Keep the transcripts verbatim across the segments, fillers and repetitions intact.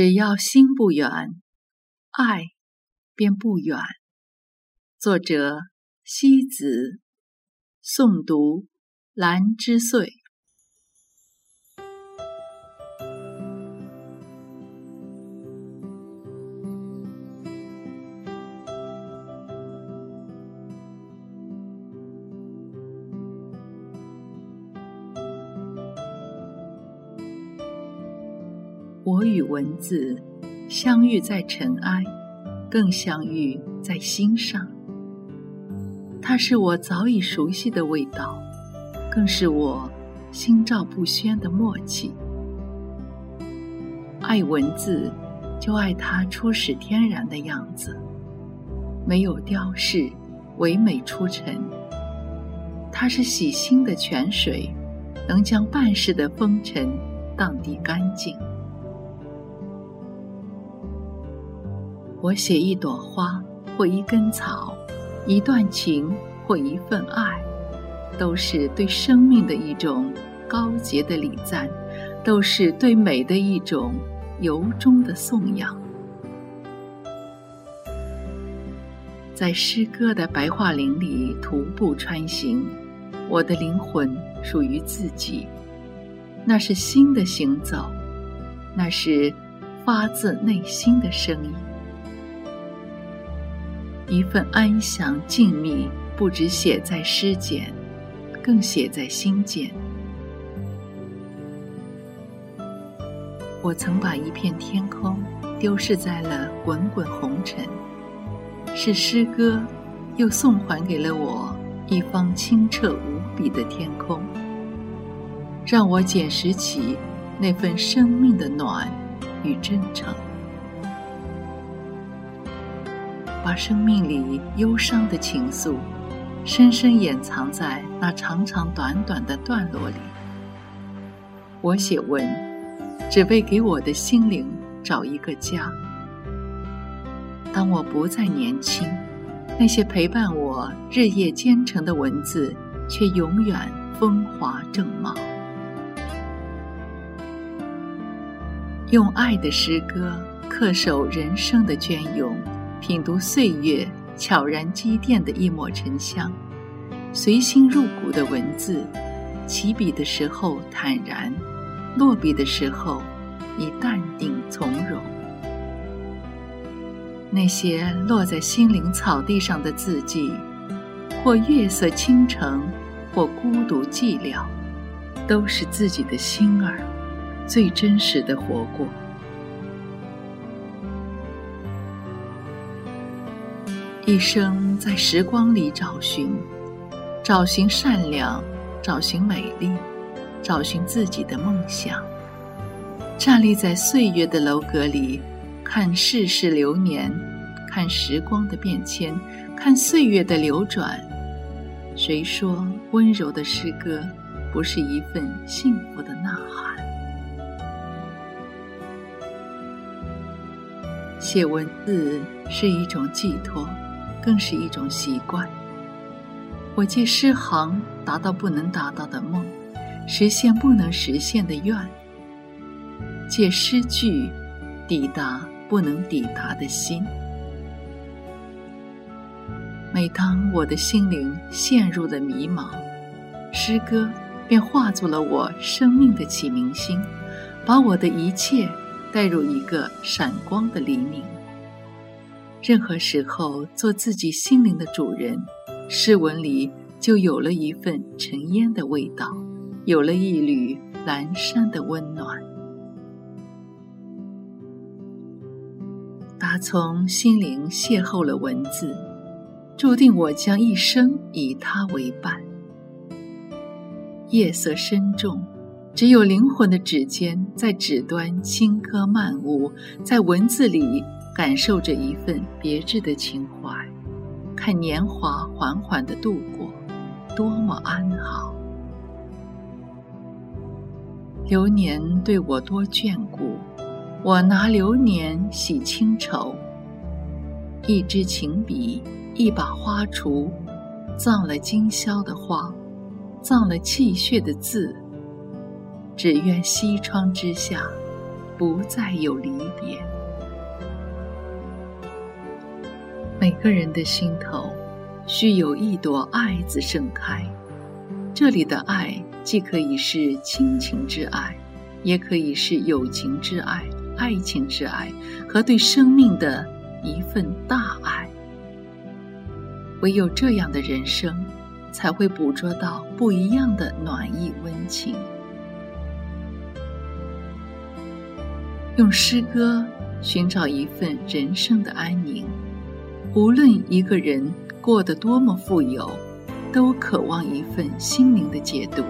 只要心不远，爱便不远。作者西子，诵读兰之岁。我与文字相遇在尘埃，更相遇在心上。它是我早已熟悉的味道，更是我心照不宣的默契。爱文字，就爱它初始天然的样子，没有雕饰，唯美出尘。它是洗心的泉水，能将半世的风尘荡涤干净。我写一朵花，或一根草，一段情，或一份爱，都是对生命的一种高洁的礼赞，都是对美的一种由衷的颂扬。在诗歌的白桦林里徒步穿行，我的灵魂属于自己，那是心的行走，那是发自内心的声音。一份安详静谧，不只写在诗笺，更写在心间。我曾把一片天空丢失在了滚滚红尘，是诗歌又送还给了我一方清澈无比的天空，让我捡拾起那份生命的暖与真诚。把生命里忧伤的情愫深深掩藏在那长长短短的段落里，我写文只为给我的心灵找一个家。当我不再年轻，那些陪伴我日夜兼程的文字却永远风华正茂。用爱的诗歌恪守人生的隽永，品读岁月悄然积淀的一抹沉香，随心入骨的文字，起笔的时候坦然，落笔的时候以淡定从容。那些落在心灵草地上的字迹，或月色倾城，或孤独寂寥，都是自己的心儿最真实的活过。一生在时光里找寻，找寻善良，找寻美丽，找寻自己的梦想。站立在岁月的楼阁里，看世事流年，看时光的变迁，看岁月的流转。谁说温柔的诗歌不是一份幸福的呐喊？写文字是一种寄托，更是一种习惯。我借诗行达到不能达到的梦，实现不能实现的愿，借诗句抵达不能抵达的心。每当我的心灵陷入了迷茫，诗歌便化作了我生命的启明星，把我的一切带入一个闪光的黎明。任何时候做自己心灵的主人，诗文里就有了一份尘烟的味道，有了一缕阑珊的温暖。打从心灵邂逅了文字，注定我将一生以它为伴。夜色深重，只有灵魂的指尖在指端轻歌曼舞，在文字里感受着一份别致的情怀。看年华缓缓地度过，多么安好。流年对我多眷顾，我拿流年洗清愁。一支情笔，一把花锄，葬了今宵的花，葬了泣血的字。只愿西窗之下，不再有离别。每个人的心头须有一朵爱字盛开，这里的爱既可以是亲情之爱，也可以是友情之爱、爱情之爱和对生命的一份大爱。唯有这样的人生，才会捕捉到不一样的暖意温情。用诗歌寻找一份人生的安宁，无论一个人过得多么富有，都渴望一份心灵的解读。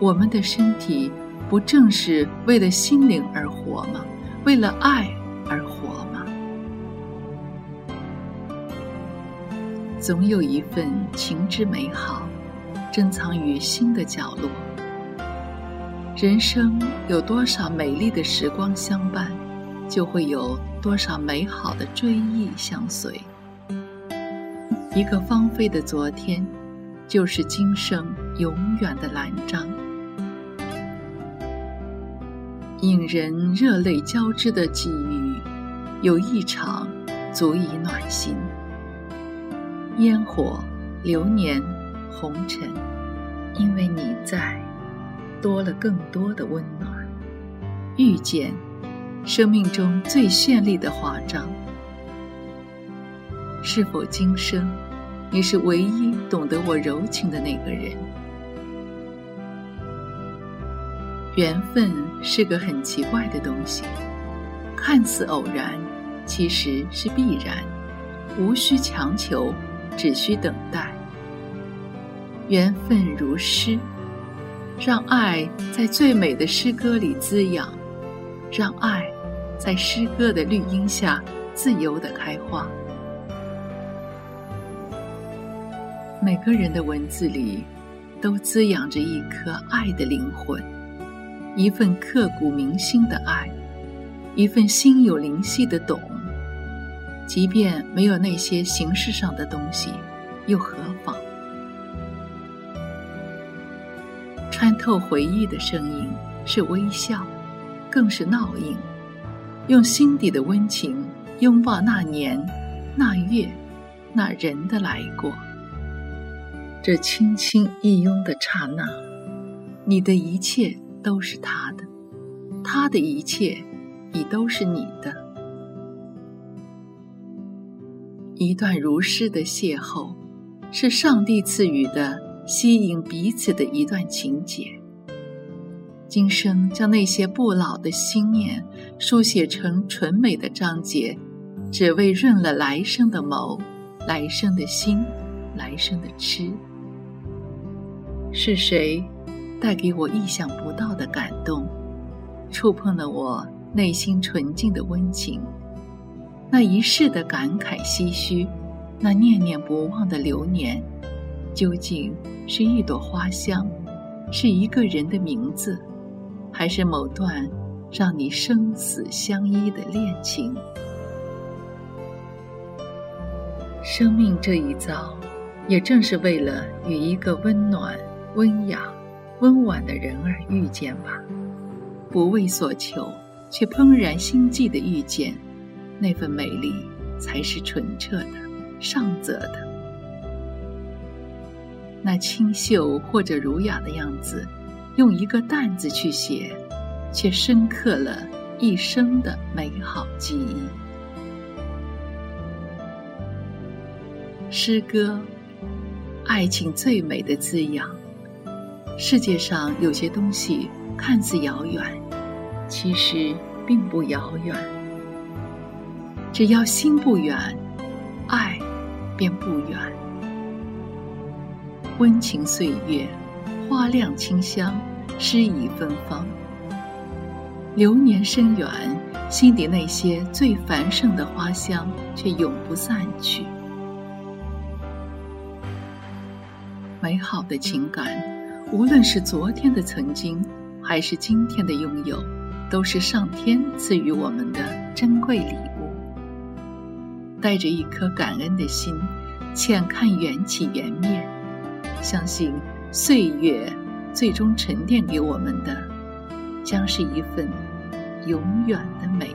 我们的身体不正是为了心灵而活吗？为了爱而活吗？总有一份情之美好，珍藏于心的角落。人生有多少美丽的时光相伴，就会有多少美好的追忆相随。一个荒废的昨天，就是今生永远的蓝章。引人热泪交织的际遇，有一场足以暖心。烟火、流年、红尘，因为你在，多了更多的温暖。遇见，生命中最绚丽的华章。是否今生，你是唯一懂得我柔情的那个人？缘分是个很奇怪的东西，看似偶然，其实是必然，无需强求，只需等待。缘分如诗，让爱在最美的诗歌里滋养，让爱在诗歌的绿荫下自由地开花。每个人的文字里都滋养着一颗爱的灵魂，一份刻骨铭心的爱，一份心有灵犀的懂。即便没有那些形式上的东西，又何妨？穿透回忆的声音是微笑，更是烙印。用心底的温情拥抱那年、那月、那人的来过。这轻轻一拥的刹那，你的一切都是他的，他的一切已都是你的。一段如诗的邂逅，是上帝赐予的吸引彼此的一段情节。今生将那些不老的心念书写成纯美的章节，只为润了来生的眸，来生的心，来生的痴。是谁带给我意想不到的感动，触碰了我内心纯净的温情。那一世的感慨唏嘘，那念念不忘的流年，究竟是一朵花香，是一个人的名字，还是某段让你生死相依的恋情？生命这一遭，也正是为了与一个温暖、温雅、温婉的人而遇见吧，不为所求，却怦然心悸的遇见，那份美丽才是纯澈的、上泽的。那清秀或者儒雅的样子，用一个淡字去写，却深刻了一生的美好记忆。诗歌，爱情最美的滋养。世界上有些东西看似遥远，其实并不遥远。只要心不远，爱便不远。温情岁月，花亮清香，诗意芬芳。流年深远，心底那些最繁盛的花香却永不散去。美好的情感，无论是昨天的曾经，还是今天的拥有，都是上天赐予我们的珍贵礼物。带着一颗感恩的心，浅看缘起缘灭，相信岁月最终沉淀给我们的，将是一份永远的美。